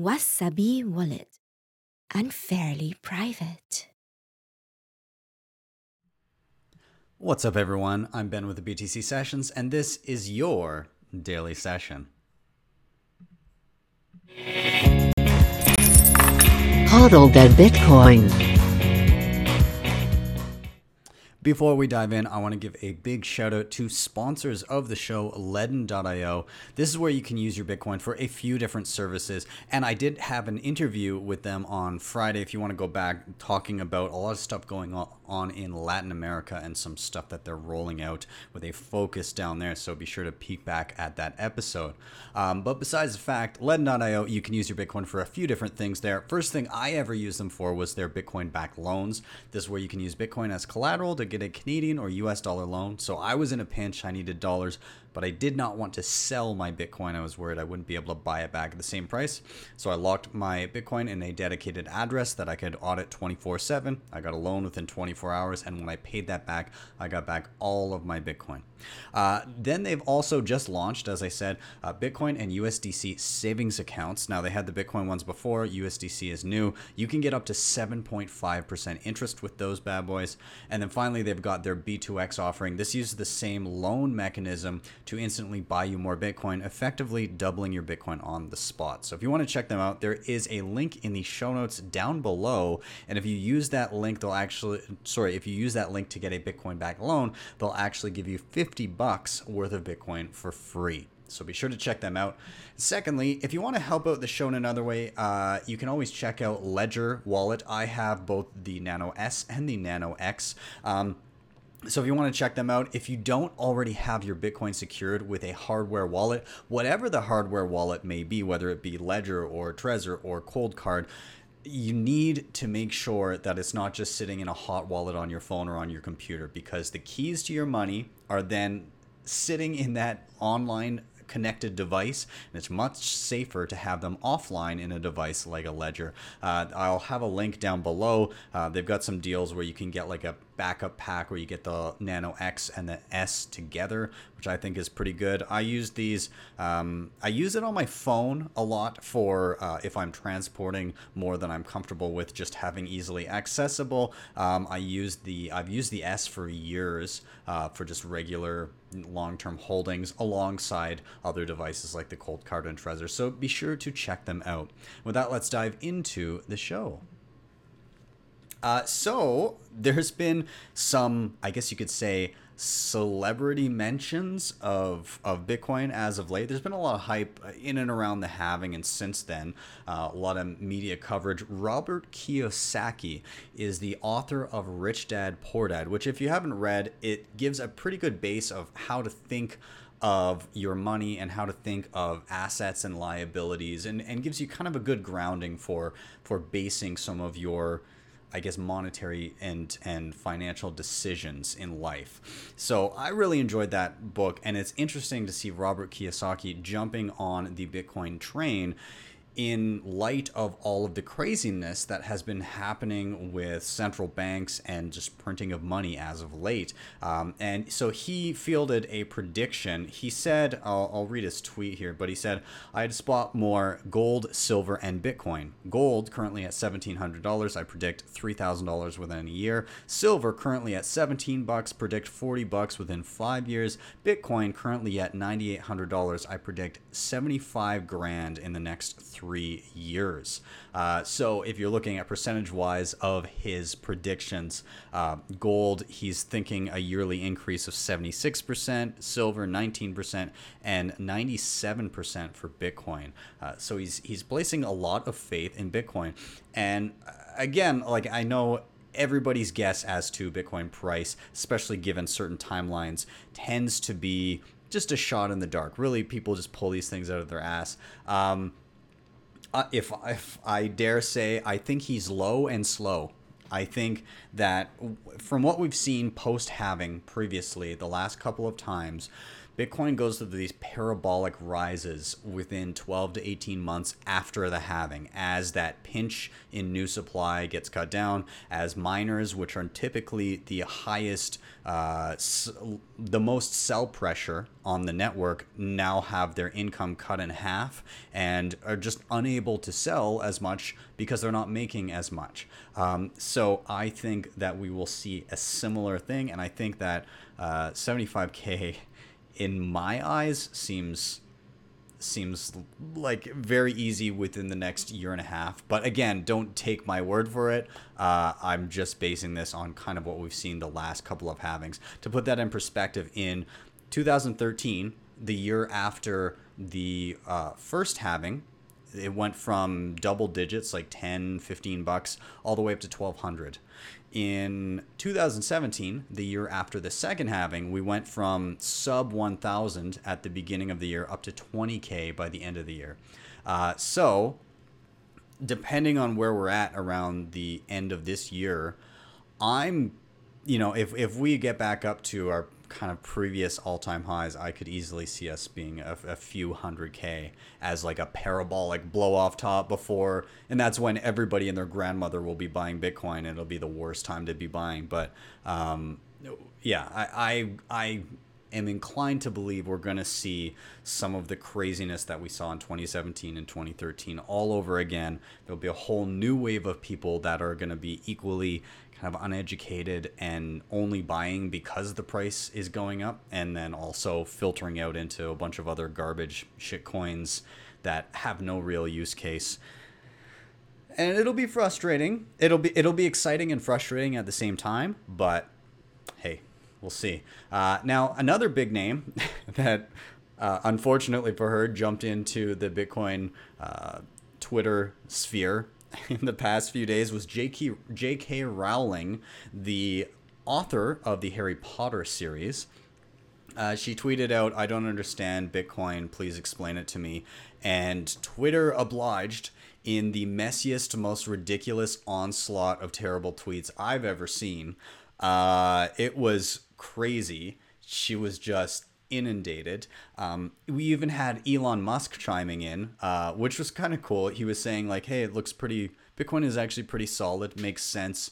Wasabi Wallet. Unfairly private. What's up, everyone? I'm Ben with the BTC Sessions, and this is your daily session. Hodl that Bitcoin. Before we dive in, I want to give a big shout out to sponsors of the show, Ledn.io. This is where you can use your Bitcoin for a few different services. And I did have an interview with them on Friday, if you want to go back, talking about a lot of stuff going on in Latin America and some stuff that they're rolling out with a focus down there. So be sure to peek back at that episode. But besides the fact, Ledn.io, you can use your Bitcoin for a few different things there. First thing I ever used them for was their Bitcoin-backed loans. This is where you can use Bitcoin as collateral to get a Canadian or US dollar loan. So I was in a pinch, I needed dollars, but I did not want to sell my Bitcoin. I was worried I wouldn't be able to buy it back at the same price. So I locked my Bitcoin in a dedicated address that I could audit 24/7. I got a loan within 24 hours. And when I paid that back, I got back all of my Bitcoin. Then they've also just launched, as I said, Bitcoin and USDC savings accounts. Now they had the Bitcoin ones before, USDC is new. You can get up to 7.5% interest with those bad boys. And then finally, they've got their B2X offering. This uses the same loan mechanism to instantly buy you more Bitcoin, effectively doubling your Bitcoin on the spot. So if you want to check them out, there is a link in the show notes down below. And if you use that link, if you use that link to get a Bitcoin backed loan, they'll actually give you $50 worth of Bitcoin for free. So be sure to check them out. Secondly, if you want to help out the show in another way, you can always check out Ledger Wallet. I have both the Nano S and the Nano X. So if you want to check them out, if you don't already have your Bitcoin secured with a hardware wallet, whatever the hardware wallet may be, whether it be Ledger or Trezor or Cold Card, you need to make sure that it's not just sitting in a hot wallet on your phone or on your computer, because the keys to your money are then sitting in that online connected device, and it's much safer to have them offline in a device like a Ledger. I'll have a link down below. They've got some deals where you can get like a backup pack where you get the Nano X and the S together, which I think is pretty good. I use these. I use it on my phone a lot for if I'm transporting more than I'm comfortable with, just having easily accessible. I've used the S for years for just regular long-term holdings alongside other devices like the Cold Card and Trezor. So be sure to check them out. With that, let's dive into the show. So there's been some, I guess you could say, celebrity mentions of Bitcoin as of late. There's been a lot of hype in and around the halving and since then, a lot of media coverage. Robert Kiyosaki is the author of Rich Dad, Poor Dad, which if you haven't read, it gives a pretty good base of how to think of your money and how to think of assets and liabilities, and gives you kind of a good grounding for basing some of your, I guess, monetary and financial decisions in life. So I really enjoyed that book, and it's interesting to see Robert Kiyosaki jumping on the Bitcoin train in light of all of the craziness that has been happening with central banks and just printing of money as of late. And so he fielded a prediction. He said, I'll read his tweet here, but he said, I'd spot more gold, silver, and Bitcoin. Gold currently at $1,700. I predict $3,000 within a year. Silver currently at $17. Predict $40 within 5 years. Bitcoin currently at $9,800. I predict $75,000 in the next 3 years. So if you're looking at percentage wise of his predictions, gold, he's thinking a yearly increase of 76%, silver 19%, and 97% for Bitcoin. So he's placing a lot of faith in Bitcoin. And again, like, I know everybody's guess as to Bitcoin price, especially given certain timelines, tends to be just a shot in the dark. Really, people just pull these things out of their ass. If I dare say, I think he's low and slow. I think that from what we've seen post-halving previously, the last couple of times, Bitcoin goes through these parabolic rises within 12 to 18 months after the halving, as that pinch in new supply gets cut down, as miners, which are typically the highest, the most sell pressure on the network, now have their income cut in half and are just unable to sell as much because they're not making as much. So I think that we will see a similar thing, and I think that 75K in my eyes seems like very easy within the next year and a half. But again, don't take my word for it. I'm just basing this on kind of what we've seen the last couple of halvings. To put that in perspective, in 2013, the year after the first halving, it went from double digits, like 10, 15 bucks, all the way up to 1,200. In 2017, the year after the second halving, we went from sub 1,000 at the beginning of the year up to 20K by the end of the year. So depending on where we're at around the end of this year, I'm, you know, if we get back up to our kind of previous all-time highs, I could easily see us being a few hundred K as like a parabolic blow off top before, and that's when everybody and their grandmother will be buying Bitcoin, and it'll be the worst time to be buying. But yeah, I am inclined to believe we're going to see some of the craziness that we saw in 2017 and 2013 all over again. There'll be a whole new wave of people that are going to be equally kind of uneducated and only buying because the price is going up, and then also filtering out into a bunch of other garbage shit coins that have no real use case. And it'll be frustrating. It'll be exciting and frustrating at the same time, but hey, we'll see. Now, another big name that, unfortunately for her, jumped into the Bitcoin Twitter sphere in the past few days was J.K. Rowling, the author of the Harry Potter series. She tweeted out, "I don't understand Bitcoin, please explain it to me." And Twitter obliged in the messiest, most ridiculous onslaught of terrible tweets I've ever seen. It was crazy. She was just inundated. We even had Elon Musk chiming in, which was kind of cool. He was saying like, hey, it looks pretty, Bitcoin is actually pretty solid, makes sense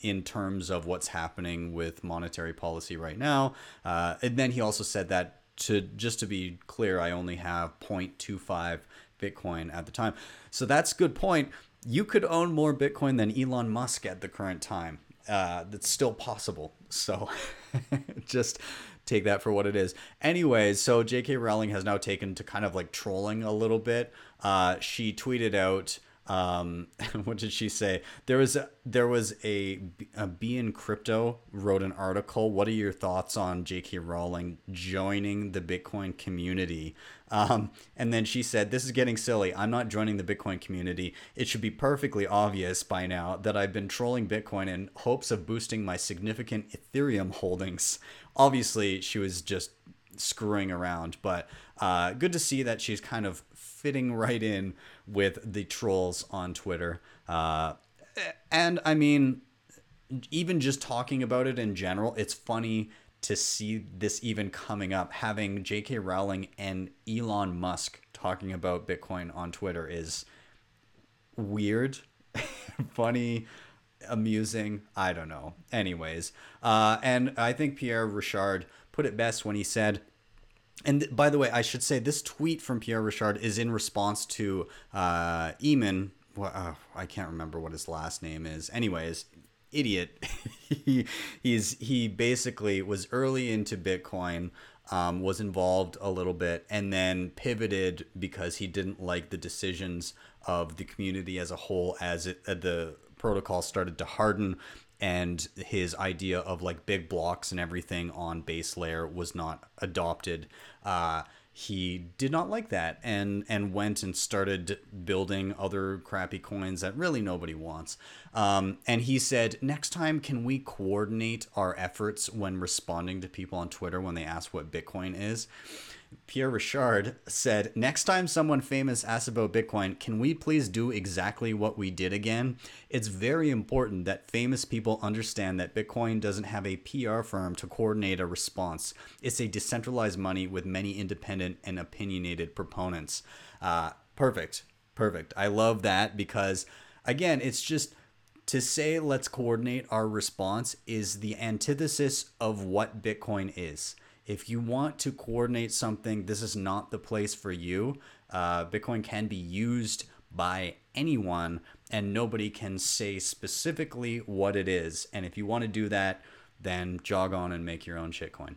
in terms of what's happening with monetary policy right now. And then he also said that, to be clear, I only have 0.25 Bitcoin at the time. So that's a good point. You could own more Bitcoin than Elon Musk at the current time. That's still possible. So just take that for what it is. Anyways, so J.K. Rowling has now taken to kind of like trolling a little bit. She tweeted out, what did she say? There was a Be in Crypto wrote an article. What are your thoughts on J.K. Rowling joining the Bitcoin community? And then she said, "This is getting silly. I'm not joining the Bitcoin community. It should be perfectly obvious by now that I've been trolling Bitcoin in hopes of boosting my significant Ethereum holdings." Obviously, she was just screwing around, but good to see that she's kind of fitting right in with the trolls on Twitter. And I mean, even just talking about it in general, it's funny to see this even coming up. Having J.K. Rowling and Elon Musk talking about Bitcoin on Twitter is weird, funny, amusing. I don't know. Anyways, and I think Pierre Richard put it best when he said, and by the way, I should say this tweet from Pierre Richard is in response to Eamon. Well, I can't remember what his last name is. Anyways, idiot. he basically was early into Bitcoin, was involved a little bit, and then pivoted because he didn't like the decisions of the community as a whole as the protocol started to harden, and his idea of like big blocks and everything on base layer was not adopted. He did not like that and went and started building other crappy coins that really nobody wants. And he said, next time, can we coordinate our efforts when responding to people on Twitter when they ask what Bitcoin is? Pierre Richard said, next time someone famous asks about Bitcoin, can we please do exactly what we did again? It's very important that famous people understand that Bitcoin doesn't have a PR firm to coordinate a response. It's a decentralized money with many independent and opinionated proponents. Perfect. I love that because, again, it's just to say let's coordinate our response is the antithesis of what Bitcoin is. If you want to coordinate something, this is not the place for you. Bitcoin can be used by anyone and nobody can say specifically what it is. And if you want to do that, then jog on and make your own shitcoin.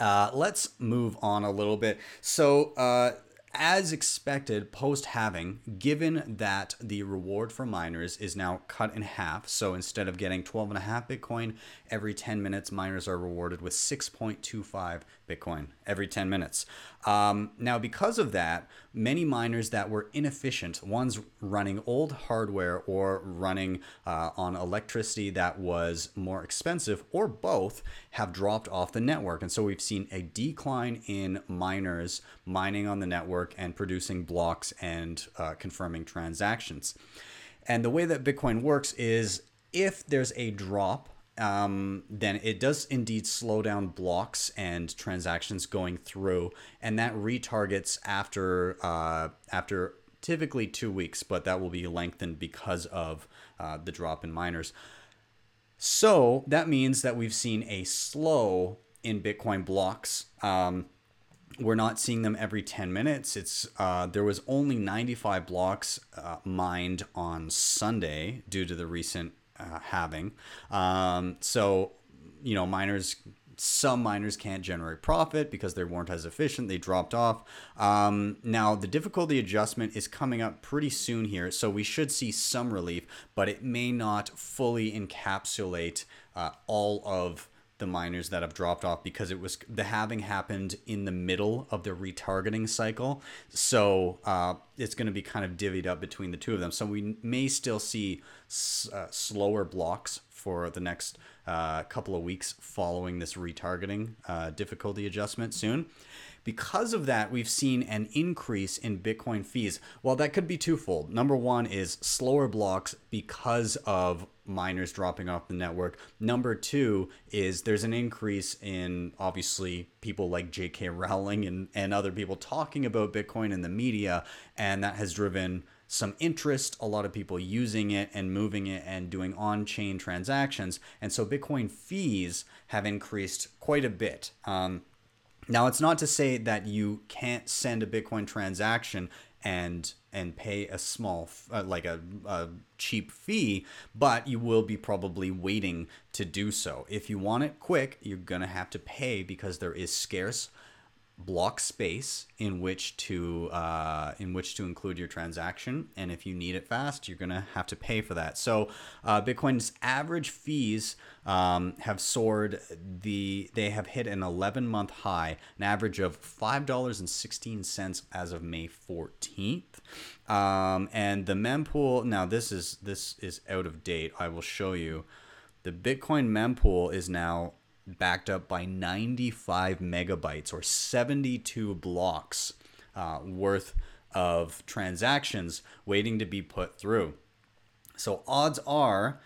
Let's move on a little bit. So as expected, post-halving, given that the reward for miners is now cut in half, so instead of getting 12.5 Bitcoin every 10 minutes, miners are rewarded with 6.25 Bitcoin every 10 minutes. Now, because of that, many miners that were inefficient, ones running old hardware or running on electricity that was more expensive or both, have dropped off the network. And so we've seen a decline in miners mining on the network and producing blocks and confirming transactions. And the way that Bitcoin works is if there's a drop, then it does indeed slow down blocks and transactions going through, and that retargets after typically 2 weeks, but that will be lengthened because of the drop in miners. So that means that we've seen a slow in Bitcoin blocks. We're not seeing them every 10 minutes. It's there was only 95 blocks mined on Sunday due to the recent halving. So, you know, some miners can't generate profit because they weren't as efficient. They dropped off. Now the difficulty adjustment is coming up pretty soon here. So we should see some relief, but it may not fully encapsulate all of the miners that have dropped off because the halving happened in the middle of the retargeting cycle. So it's going to be kind of divvied up between the two of them. So we may still see slower blocks for the next couple of weeks following this retargeting difficulty adjustment soon. Because of that, we've seen an increase in Bitcoin fees. Well, that could be twofold. Number one is slower blocks because of miners dropping off the network. Number two is there's an increase in, obviously, people like J.K. Rowling and other people talking about Bitcoin in the media, and that has driven some interest, a lot of people using it and moving it and doing on-chain transactions. And so Bitcoin fees have increased quite a bit. Now, it's not to say that you can't send a Bitcoin transaction and pay a small, like a cheap fee, but you will be probably waiting to do so. If you want it quick, you're going to have to pay because there is scarce block space in which to include your transaction. And if you need it fast, you're going to have to pay for that. So Bitcoin's average fees have soared. They have hit an 11-month high, an average of $5.16 as of May 14th. And the mempool, now this is out of date. I will show you. The Bitcoin mempool is now backed up by 95 megabytes or 72 blocks worth of transactions waiting to be put through. So odds are,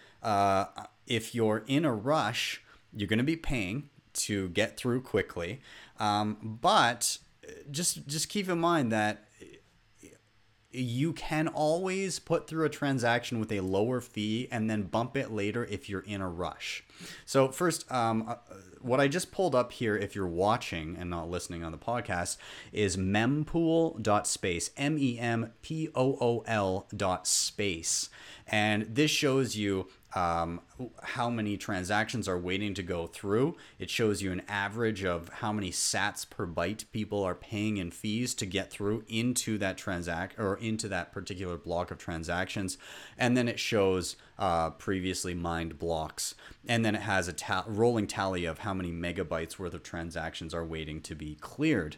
if you're in a rush, you're going to be paying to get through quickly. But just keep in mind that you can always put through a transaction with a lower fee and then bump it later if you're in a rush. So first, what I just pulled up here, if you're watching and not listening on the podcast, is mempool.space, mempool.space. And this shows you how many transactions are waiting to go through. It shows you an average of how many sats per byte people are paying in fees to get through into that particular block of transactions. And then it shows previously mined blocks. And then it has a rolling tally of how many megabytes worth of transactions are waiting to be cleared.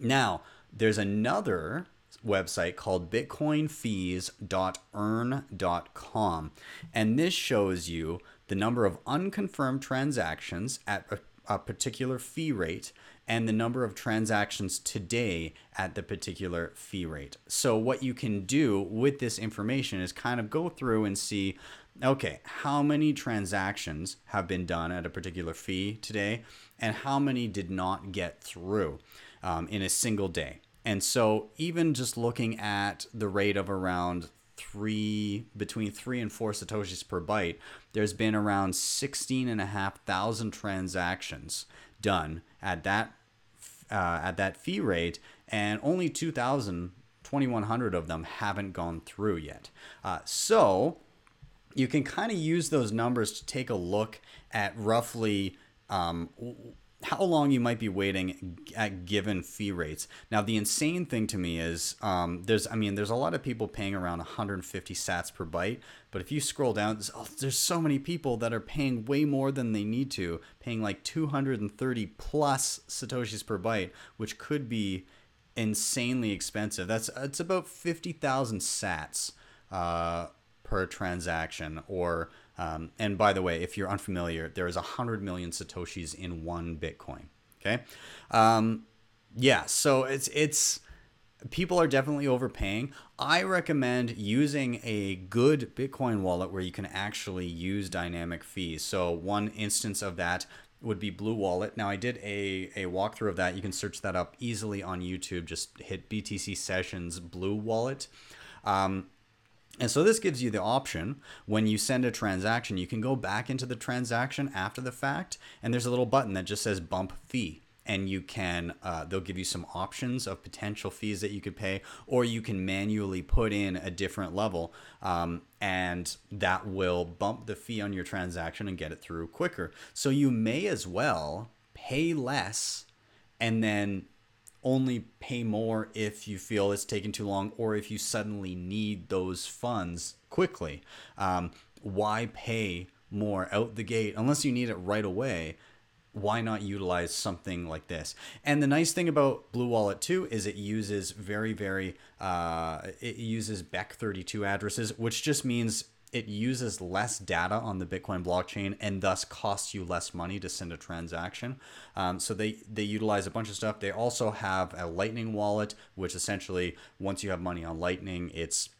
Now, there's another website called bitcoinfees.earn.com, and this shows you the number of unconfirmed transactions at a particular fee rate and the number of transactions today at the particular fee rate. So what you can do with this information is kind of go through and see, okay, how many transactions have been done at a particular fee today and how many did not get through in a single day. And so even just looking at the rate of around between three and four satoshis per byte, there's been around 16,500 transactions done at that fee rate, and only 2,100 of them haven't gone through yet. So you can kind of use those numbers to take a look at roughly how long you might be waiting at given fee rates. Now, the insane thing to me is there's a lot of people paying around 150 sats per byte, but if you scroll down, there's so many people that are paying way more than they need to, paying like 230 plus satoshis per byte, which could be insanely expensive. It's about 50,000 sats per transaction, or and by the way, if you're unfamiliar, there is 100 million satoshis in one Bitcoin. Okay. So it's people are definitely overpaying. I recommend using a good Bitcoin wallet where you can actually use dynamic fees. So one instance of that would be Blue Wallet. Now I did a walkthrough of that. You can search that up easily on YouTube. Just hit BTC Sessions Blue Wallet. And so this gives you the option when you send a transaction, you can go back into the transaction after the fact, and there's a little button that just says bump fee, and you can they'll give you some options of potential fees that you could pay, or you can manually put in a different level, and that will bump the fee on your transaction and get it through quicker. So you may as well pay less and then only pay more if you feel it's taking too long or if you suddenly need those funds quickly. Why pay more out the gate unless you need it right away? Why not utilize something like this? And the nice thing about Blue Wallet too is it uses it uses Bech32 addresses, which just means it uses less data on the Bitcoin blockchain and thus costs you less money to send a transaction. So they utilize a bunch of stuff. They also have a Lightning wallet, which essentially once you have money on Lightning, it's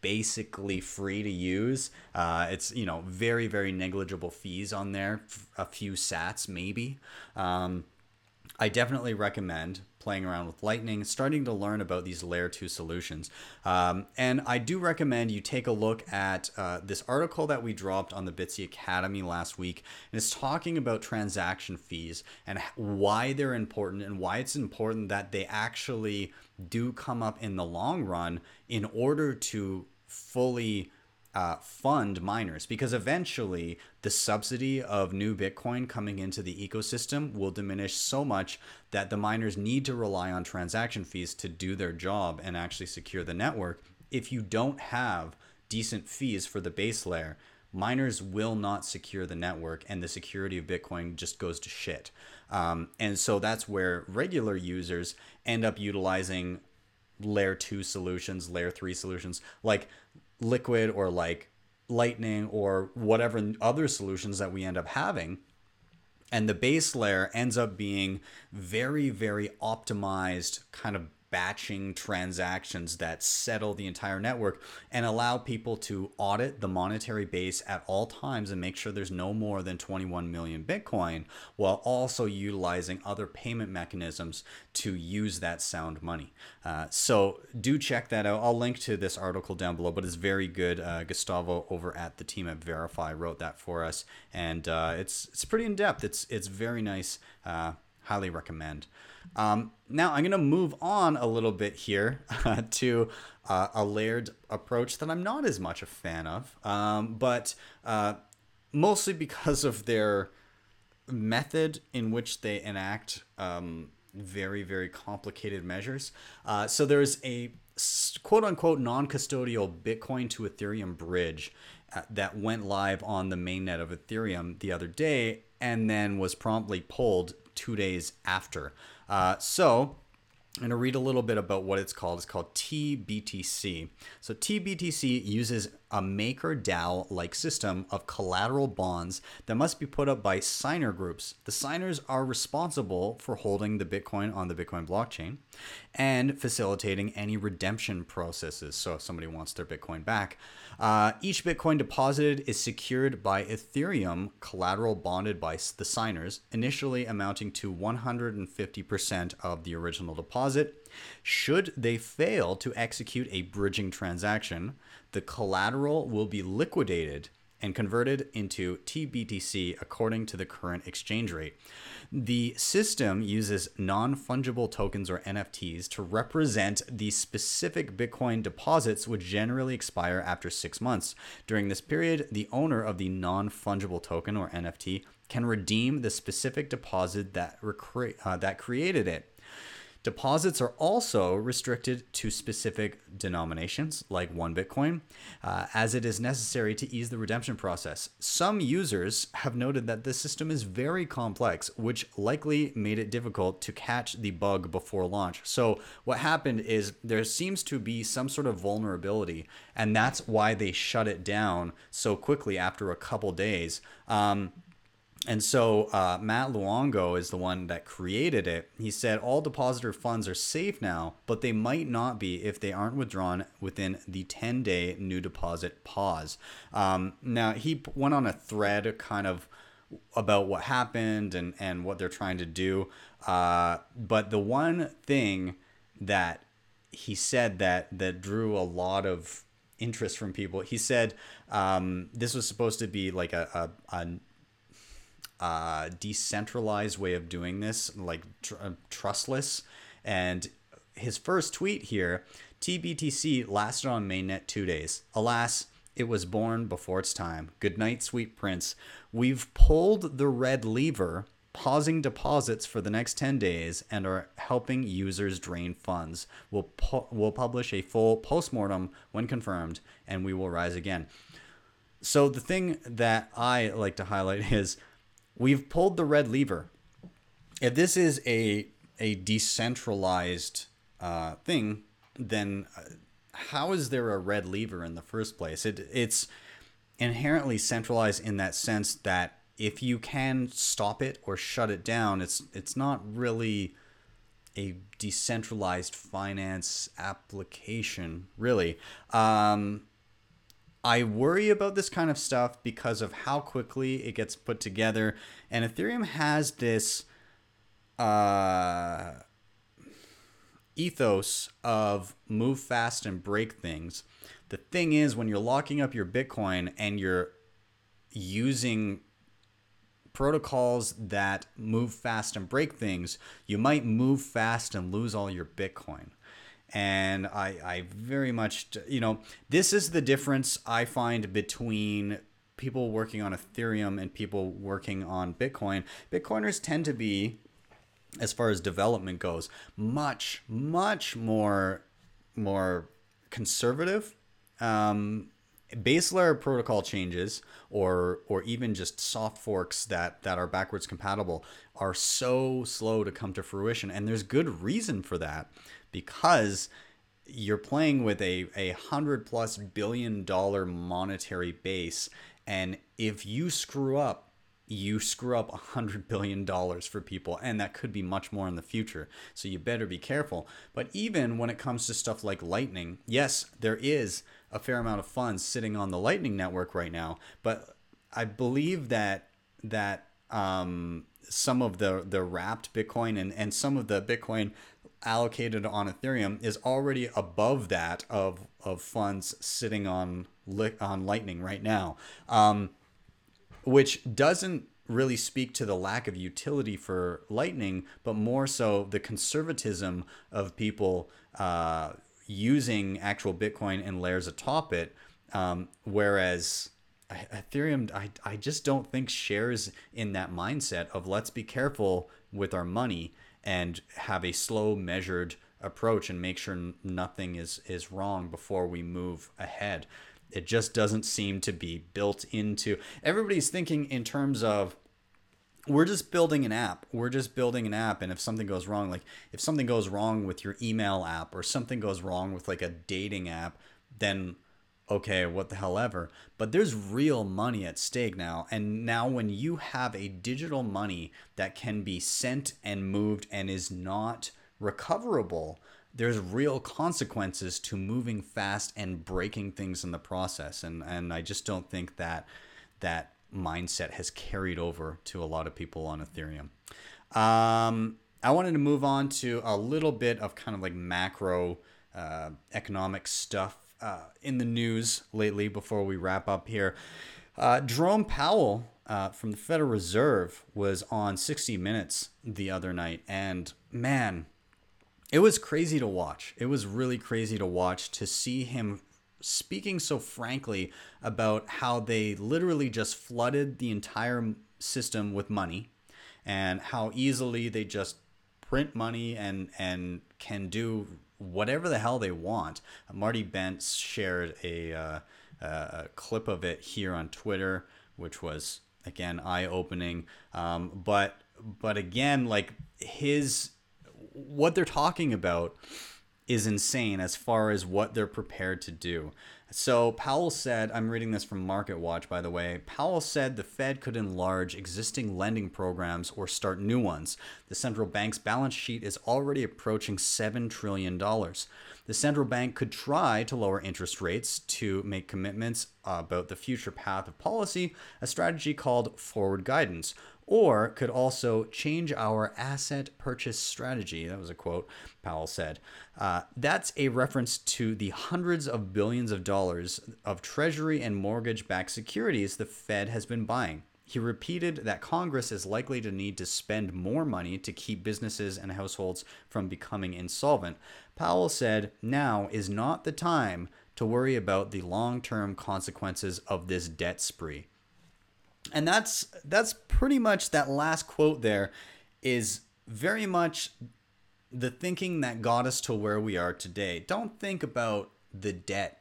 basically free to use. It's, very, very negligible fees on there, a few sats maybe. I definitely recommend playing around with Lightning, starting to learn about these layer 2 solutions. And I do recommend you take a look at this article that we dropped on the Bitsy Academy last week. And it's talking about transaction fees and why they're important and why it's important that they actually do come up in the long run in order to fully fund miners, because eventually the subsidy of new Bitcoin coming into the ecosystem will diminish so much that the miners need to rely on transaction fees to do their job and actually secure the network. If you don't have decent fees for the base layer, miners will not secure the network and the security of Bitcoin just goes to shit. And so that's where regular users end up utilizing layer 2 solutions, layer 3 solutions, like Liquid or like Lightning or whatever other solutions that we end up having. And the base layer ends up being very, very optimized kind of batching transactions that settle the entire network and allow people to audit the monetary base at all times and make sure there's no more than 21 million Bitcoin, while also utilizing other payment mechanisms to use that sound money. So do check that out. I'll link to this article down below, but it's very good. Gustavo over at the team at Verify wrote that for us, and it's pretty in depth. It's very nice. Highly recommend. Now I'm going to move on a little bit here to a layered approach that I'm not as much a fan of, but mostly because of their method in which they enact very, very complicated measures. So there's a quote unquote non-custodial Bitcoin to Ethereum bridge that went live on the mainnet of Ethereum the other day and then was promptly pulled 2 days after. So I'm going to read a little bit about what it's called. It's called TBTC. So TBTC uses a MakerDAO-like system of collateral bonds that must be put up by signer groups. The signers are responsible for holding the Bitcoin on the Bitcoin blockchain and facilitating any redemption processes. So if somebody wants their Bitcoin back, each Bitcoin deposited is secured by Ethereum collateral bonded by the signers, initially amounting to 150% of the original deposit. Should they fail to execute a bridging transaction, the collateral will be liquidated and converted into TBTC according to the current exchange rate. The system uses non-fungible tokens or NFTs to represent the specific Bitcoin deposits, which generally expire after 6 months. During this period, the owner of the non-fungible token or NFT can redeem the specific deposit that created it. Deposits are also restricted to specific denominations, like one Bitcoin, as it is necessary to ease the redemption process. Some users have noted that this system is very complex, which likely made it difficult to catch the bug before launch. So what happened is there seems to be some sort of vulnerability, and that's why they shut it down so quickly after a couple days. And so Matt Luongo is the one that created it. He said all depositor funds are safe now, but they might not be if they aren't withdrawn within the 10-day new deposit pause. Now, he went on a thread kind of about what happened and what they're trying to do. But the one thing that he said that drew a lot of interest from people, he said this was supposed to be like a decentralized way of doing this, like trustless. And his first tweet here, TBTC lasted on mainnet 2 days. Alas, it was born before its time. Good night, sweet prince. We've pulled the red lever, pausing deposits for the next 10 days and are helping users drain funds. We'll publish a full postmortem when confirmed, and we will rise again. So the thing that I like to highlight is we've pulled the red lever. If this is a decentralized thing, then how is there a red lever in the first place? It's inherently centralized in that sense that if you can stop it or shut it down, it's not really a decentralized finance application, really. I worry about this kind of stuff because of how quickly it gets put together. And Ethereum has this ethos of move fast and break things. The thing is, when you're locking up your Bitcoin and you're using protocols that move fast and break things, you might move fast and lose all your Bitcoin. And I very much, this is the difference I find between people working on Ethereum and people working on Bitcoin. Bitcoiners tend to be, as far as development goes, much, much more conservative. Base layer protocol changes or even just soft forks that are backwards compatible are so slow to come to fruition. And there's good reason for that, because you're playing with a $100+ billion monetary base. And if you screw up, $100 billion for people, and that could be much more in the future. So you better be careful. But even when it comes to stuff like Lightning, yes, there is a fair amount of funds sitting on the Lightning network right now, but I believe that some of the wrapped Bitcoin and some of the Bitcoin allocated on Ethereum is already above that of funds sitting on Lightning right now, which doesn't really speak to the lack of utility for Lightning, but more so the conservatism of people using actual Bitcoin and layers atop it, whereas Ethereum, I just don't think shares in that mindset of let's be careful with our money and have a slow, measured approach and make sure nothing is wrong before we move ahead. It just doesn't seem to be built into. Everybody's thinking in terms of we're just building an app. We're just building an app. And if something goes wrong, like if something goes wrong with your email app or something goes wrong with like a dating app, then okay, what the hell ever. But there's real money at stake now. And now when you have a digital money that can be sent and moved and is not recoverable, there's real consequences to moving fast and breaking things in the process. And I just don't think that mindset has carried over to a lot of people on Ethereum. I wanted to move on to a little bit of kind of like macro economic stuff in the news lately before we wrap up here. Jerome Powell from the Federal Reserve was on 60 Minutes the other night, and man, it was crazy to watch. It was really crazy to watch, to see him speaking so frankly about how they literally just flooded the entire system with money and how easily they just print money and can do whatever the hell they want. Marty Bent shared a clip of it here on Twitter, which was, again, eye-opening. But again, like what they're talking about is insane as far as what they're prepared to do. So Powell said, I'm reading this from Market Watch, by the way. Powell said the Fed could enlarge existing lending programs or start new ones. The central bank's balance sheet is already approaching $7 trillion. The central bank could try to lower interest rates to make commitments about the future path of policy, a strategy called forward guidance, or could also change our asset purchase strategy. That was a quote Powell said. That's a reference to the hundreds of billions of dollars of Treasury and mortgage-backed securities the Fed has been buying. He repeated that Congress is likely to need to spend more money to keep businesses and households from becoming insolvent. Powell said, now is not the time to worry about the long-term consequences of this debt spree. And that's pretty much, that last quote there is very much the thinking that got us to where we are today. Don't think about the debt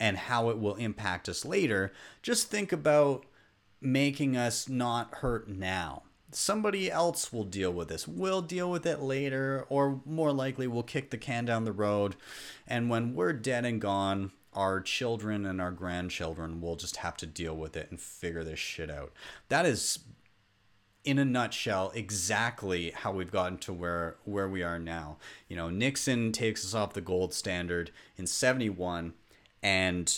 and how it will impact us later. Just think about making us not hurt now. Somebody else will deal with this. We'll deal with it later, or more likely we'll kick the can down the road. And when we're dead and gone, our children and our grandchildren will just have to deal with it and figure this shit out. That is, in a nutshell, exactly how we've gotten to where we are now. You know, Nixon takes us off the gold standard in 71, and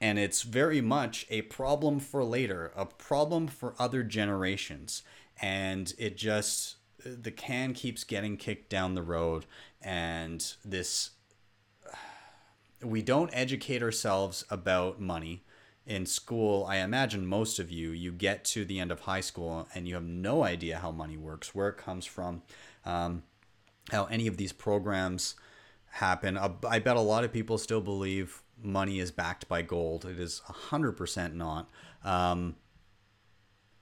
it's very much a problem for later, a problem for other generations. And it just, the can keeps getting kicked down the road, and this... We don't educate ourselves about money in school. I imagine most of you get to the end of high school and you have no idea how money works, where it comes from, how any of these programs happen. I bet a lot of people still believe money is backed by gold. It is 100% not.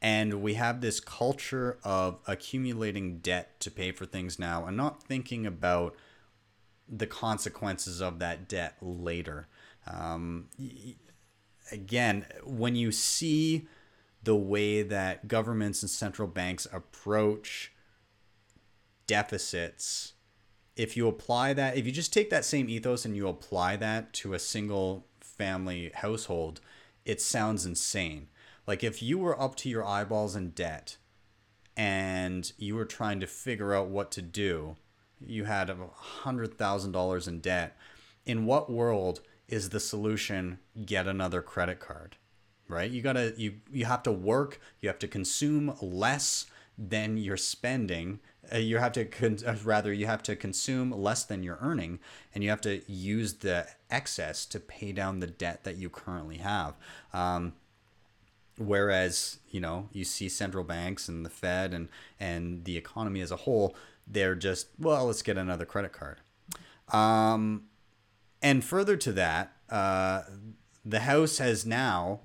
And we have this culture of accumulating debt to pay for things now and not thinking about the consequences of that debt later. Again, when you see the way that governments and central banks approach deficits, if you apply that, if you just take that same ethos and you apply that to a single family household, it sounds insane. Like if you were up to your eyeballs in debt and you were trying to figure out what to do, you had $100,000 in debt. In what world is the solution get another credit card, right? You have to work. You have to consume less than you're spending. You have to consume less than you're earning, and you have to use the excess to pay down the debt that you currently have. Whereas, you know, you see central banks and the Fed and the economy as a whole, they're just, well, let's get another credit card. And further to that, the House has now,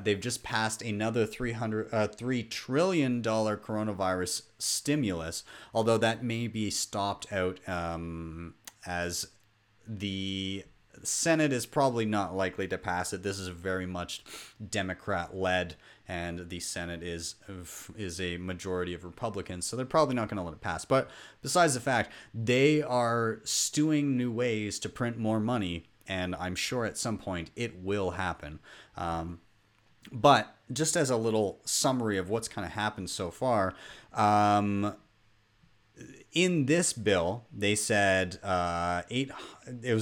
they've just passed another $3 trillion coronavirus stimulus, although that may be stopped out as the Senate is probably not likely to pass it. This is very much Democrat-led, and the Senate is a majority of Republicans, so they're probably not going to let it pass. But besides the fact, they are stewing new ways to print more money and I'm sure at some point it will happen. But just as a little summary of what's kind of happened so far, in this bill, they said it was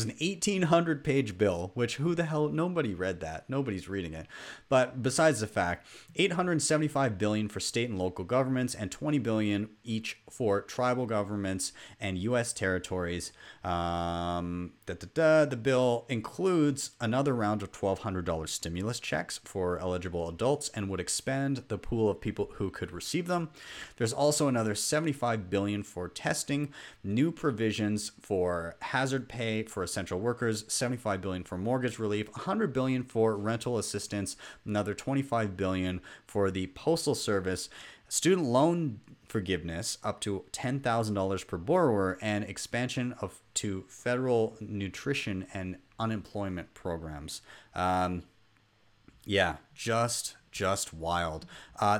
an 1,800-page bill, which who the hell, nobody read that. Nobody's reading it. But besides the fact, $875 billion for state and local governments and $20 billion each for tribal governments and U.S. territories. The bill includes another round of $1,200 stimulus checks for eligible adults and would expand the pool of people who could receive them. There's also another $75 billion for testing, new provisions for hazard pay for essential workers, $75 billion for mortgage relief, $100 billion for rental assistance, another $25 billion for the postal service, student loan forgiveness up to $10,000 per borrower, and expansion of to federal nutrition and unemployment programs. Just wild.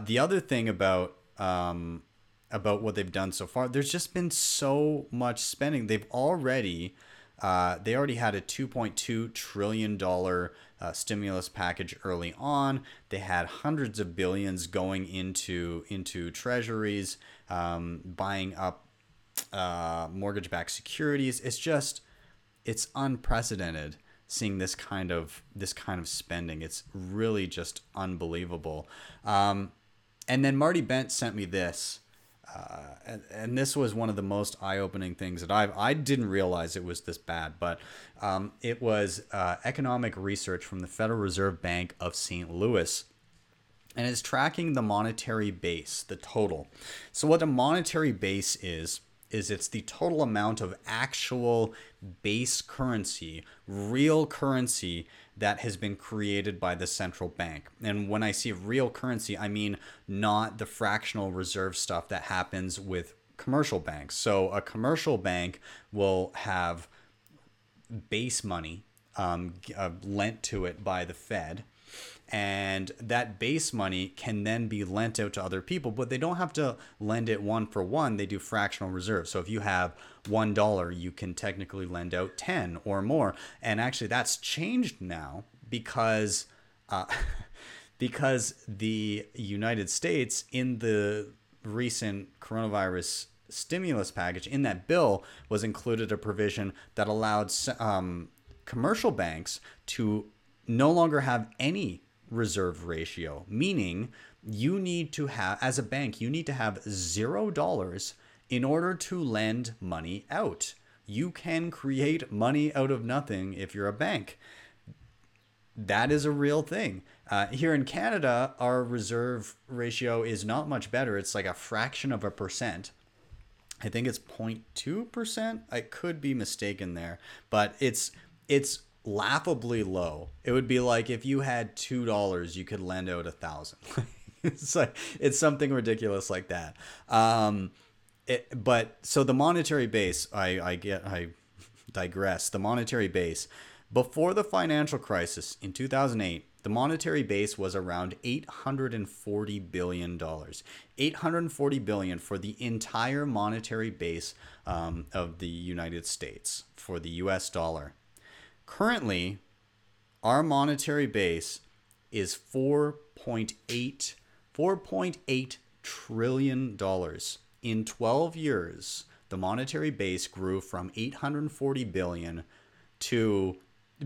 The other thing about what they've done so far, there's just been so much spending. They've already they had a $2.2 trillion stimulus package early on. They had hundreds of billions going into treasuries, buying up mortgage-backed securities. It's unprecedented seeing this kind of spending. It's really just unbelievable. And then Marty Bent sent me this. And this was one of the most eye-opening things that I didn't realize it was this bad, but it was economic research from the Federal Reserve Bank of St. Louis, and it's tracking the monetary base, the total. So what a monetary base is it's the total amount of actual base currency, real currency that has been created by the central bank. And when I see real currency, I mean not the fractional reserve stuff that happens with commercial banks. So a commercial bank will have base money lent to it by the Fed. And that base money can then be lent out to other people, but they don't have to lend it one for one. They do fractional reserves. So if you have $1, you can technically lend out 10 or more. And actually, that's changed now because the United States, in the recent coronavirus stimulus package, in that bill was included a provision that allowed commercial banks to no longer have any reserve ratio, meaning you need to have, as a bank, you need to have $0 in order to lend money out. You can create money out of nothing if you're a bank. That is a real thing. Here in Canada, our reserve ratio is not much better. It's like a fraction of a percent. I think it's 0.2%. I could be mistaken there, but it's laughably low. It would be like if you had $2, you could lend out 1,000. It's something ridiculous like that. So the monetary base, I digress. The monetary base before the financial crisis in 2008, the monetary base was around $840 billion. $840 billion for the entire monetary base of the United States for the U.S. dollar. Currently, our monetary base is $4.8 trillion. In 12 years, the monetary base grew from $840 billion to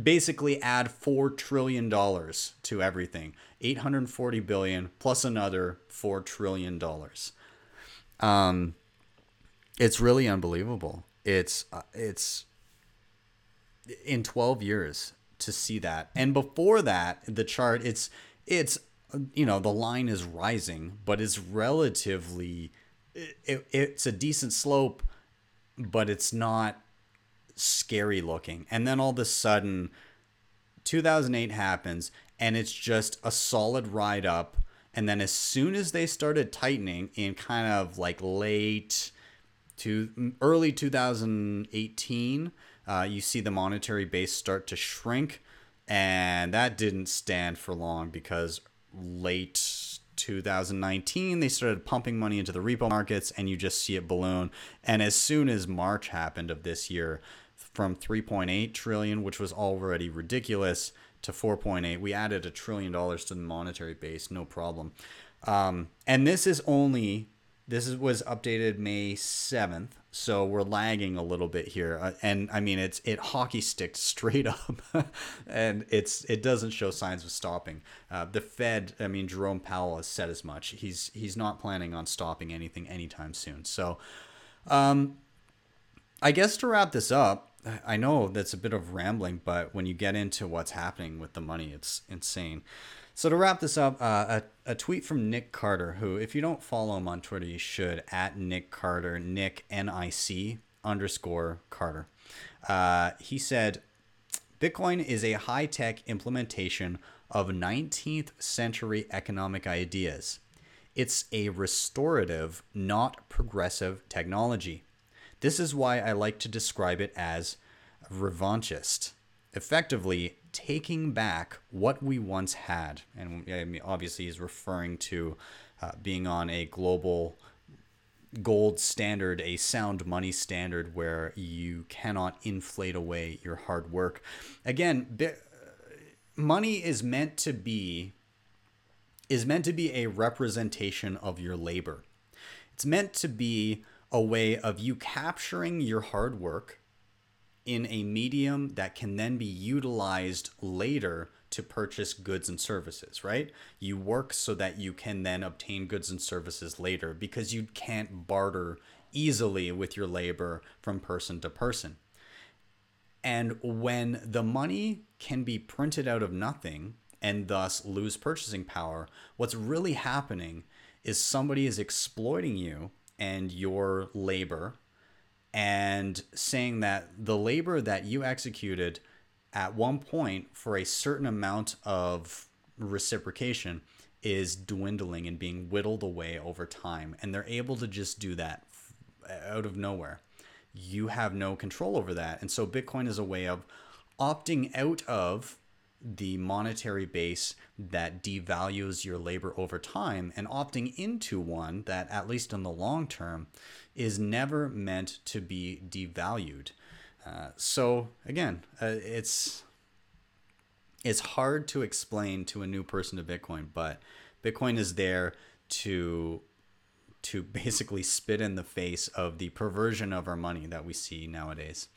basically add $4 trillion to everything. $840 billion plus another $4 trillion. It's really unbelievable. It's in 12 years to see that. And before that, the chart, it's the line is rising, but it's relatively, it's a decent slope, but it's not scary looking. And then all of a sudden 2008 happens and it's just a solid ride up. And then as soon as they started tightening in kind of like late to early 2018, you see the monetary base start to shrink, and that didn't stand for long because late 2019, they started pumping money into the repo markets, and you just see it balloon. And as soon as March happened of this year, from 3.8 trillion, which was already ridiculous, to 4.8. We added $1 trillion to the monetary base, no problem. And this was updated May 7th, so we're lagging a little bit here. And I mean, it hockey sticked straight up, and it doesn't show signs of stopping. The Fed, I mean, Jerome Powell has said as much. He's not planning on stopping anything anytime soon. So, I guess to wrap this up, I know that's a bit of rambling, but when you get into what's happening with the money, it's insane. So to wrap this up, a tweet from Nick Carter, who, if you don't follow him on Twitter, you should, at Nick Carter, Nick, Nick_Carter. He said, Bitcoin is a high-tech implementation of 19th century economic ideas. It's a restorative, not progressive technology. This is why I like to describe it as revanchist. Effectively, taking back what we once had. And I mean, obviously he's referring to being on a global gold standard, a sound money standard where you cannot inflate away your hard work. Again, money is meant to be a representation of your labor. It's meant to be a way of you capturing your hard work in a medium that can then be utilized later to purchase goods and services, right? You work so that you can then obtain goods and services later, because you can't barter easily with your labor from person to person. And when the money can be printed out of nothing and thus lose purchasing power, what's really happening is somebody is exploiting you and your labor, and saying that the labor that you executed at one point for a certain amount of reciprocation is dwindling and being whittled away over time. And they're able to just do that out of nowhere. You have no control over that. And so Bitcoin is a way of opting out of the monetary base that devalues your labor over time and opting into one that, at least in the long term, is never meant to be devalued. So again, it's hard to explain to a new person to Bitcoin, but Bitcoin is there to basically spit in the face of the perversion of our money that we see nowadays.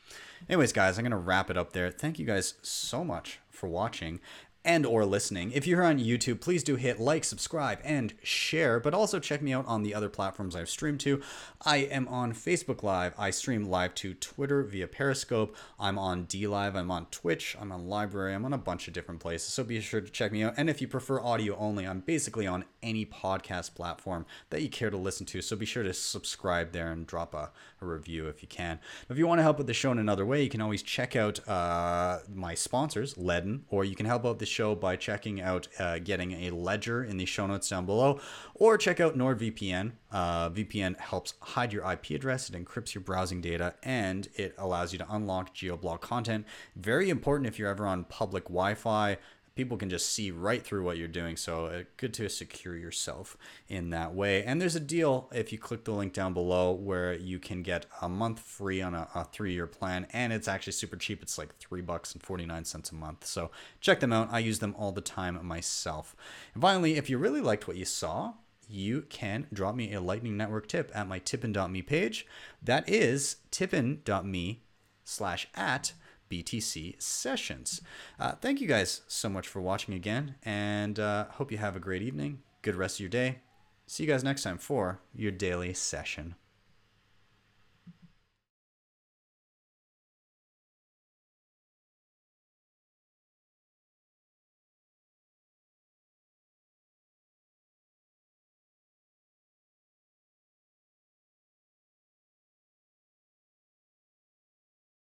Anyways, guys, I'm going to wrap it up there. Thank you guys so much for watching and or listening. If you're on YouTube, please do hit like, subscribe, and share, but also check me out on the other platforms I've streamed to. I am on Facebook Live. I stream live to Twitter via Periscope. I'm on DLive. I'm on Twitch. I'm on Library. I'm on a bunch of different places, so be sure to check me out. And if you prefer audio only, I'm basically on any podcast platform that you care to listen to, so be sure to subscribe there and drop a review if you can. If you want to help with the show in another way, you can always check out my sponsors, Ledn, or you can help out the show by checking out getting a Ledger in the show notes down below, or check out NordVPN. VPN helps hide your IP address, it encrypts your browsing data, and it allows you to unlock geoblock content. Very important if you're ever on public Wi-Fi. People can just see right through what you're doing, so good to secure yourself in that way. And there's a deal if you click the link down below where you can get a month free on a 3-year plan, and it's actually super cheap. It's like $3.49 a month, so check them out. I use them all the time myself. And finally, if you really liked what you saw, you can drop me a Lightning Network tip at my tippin.me page. That is tippin.me/@ BTC Sessions. Thank you guys so much for watching again, and hope you have a great evening, good rest of your day. See you guys next time for your daily session.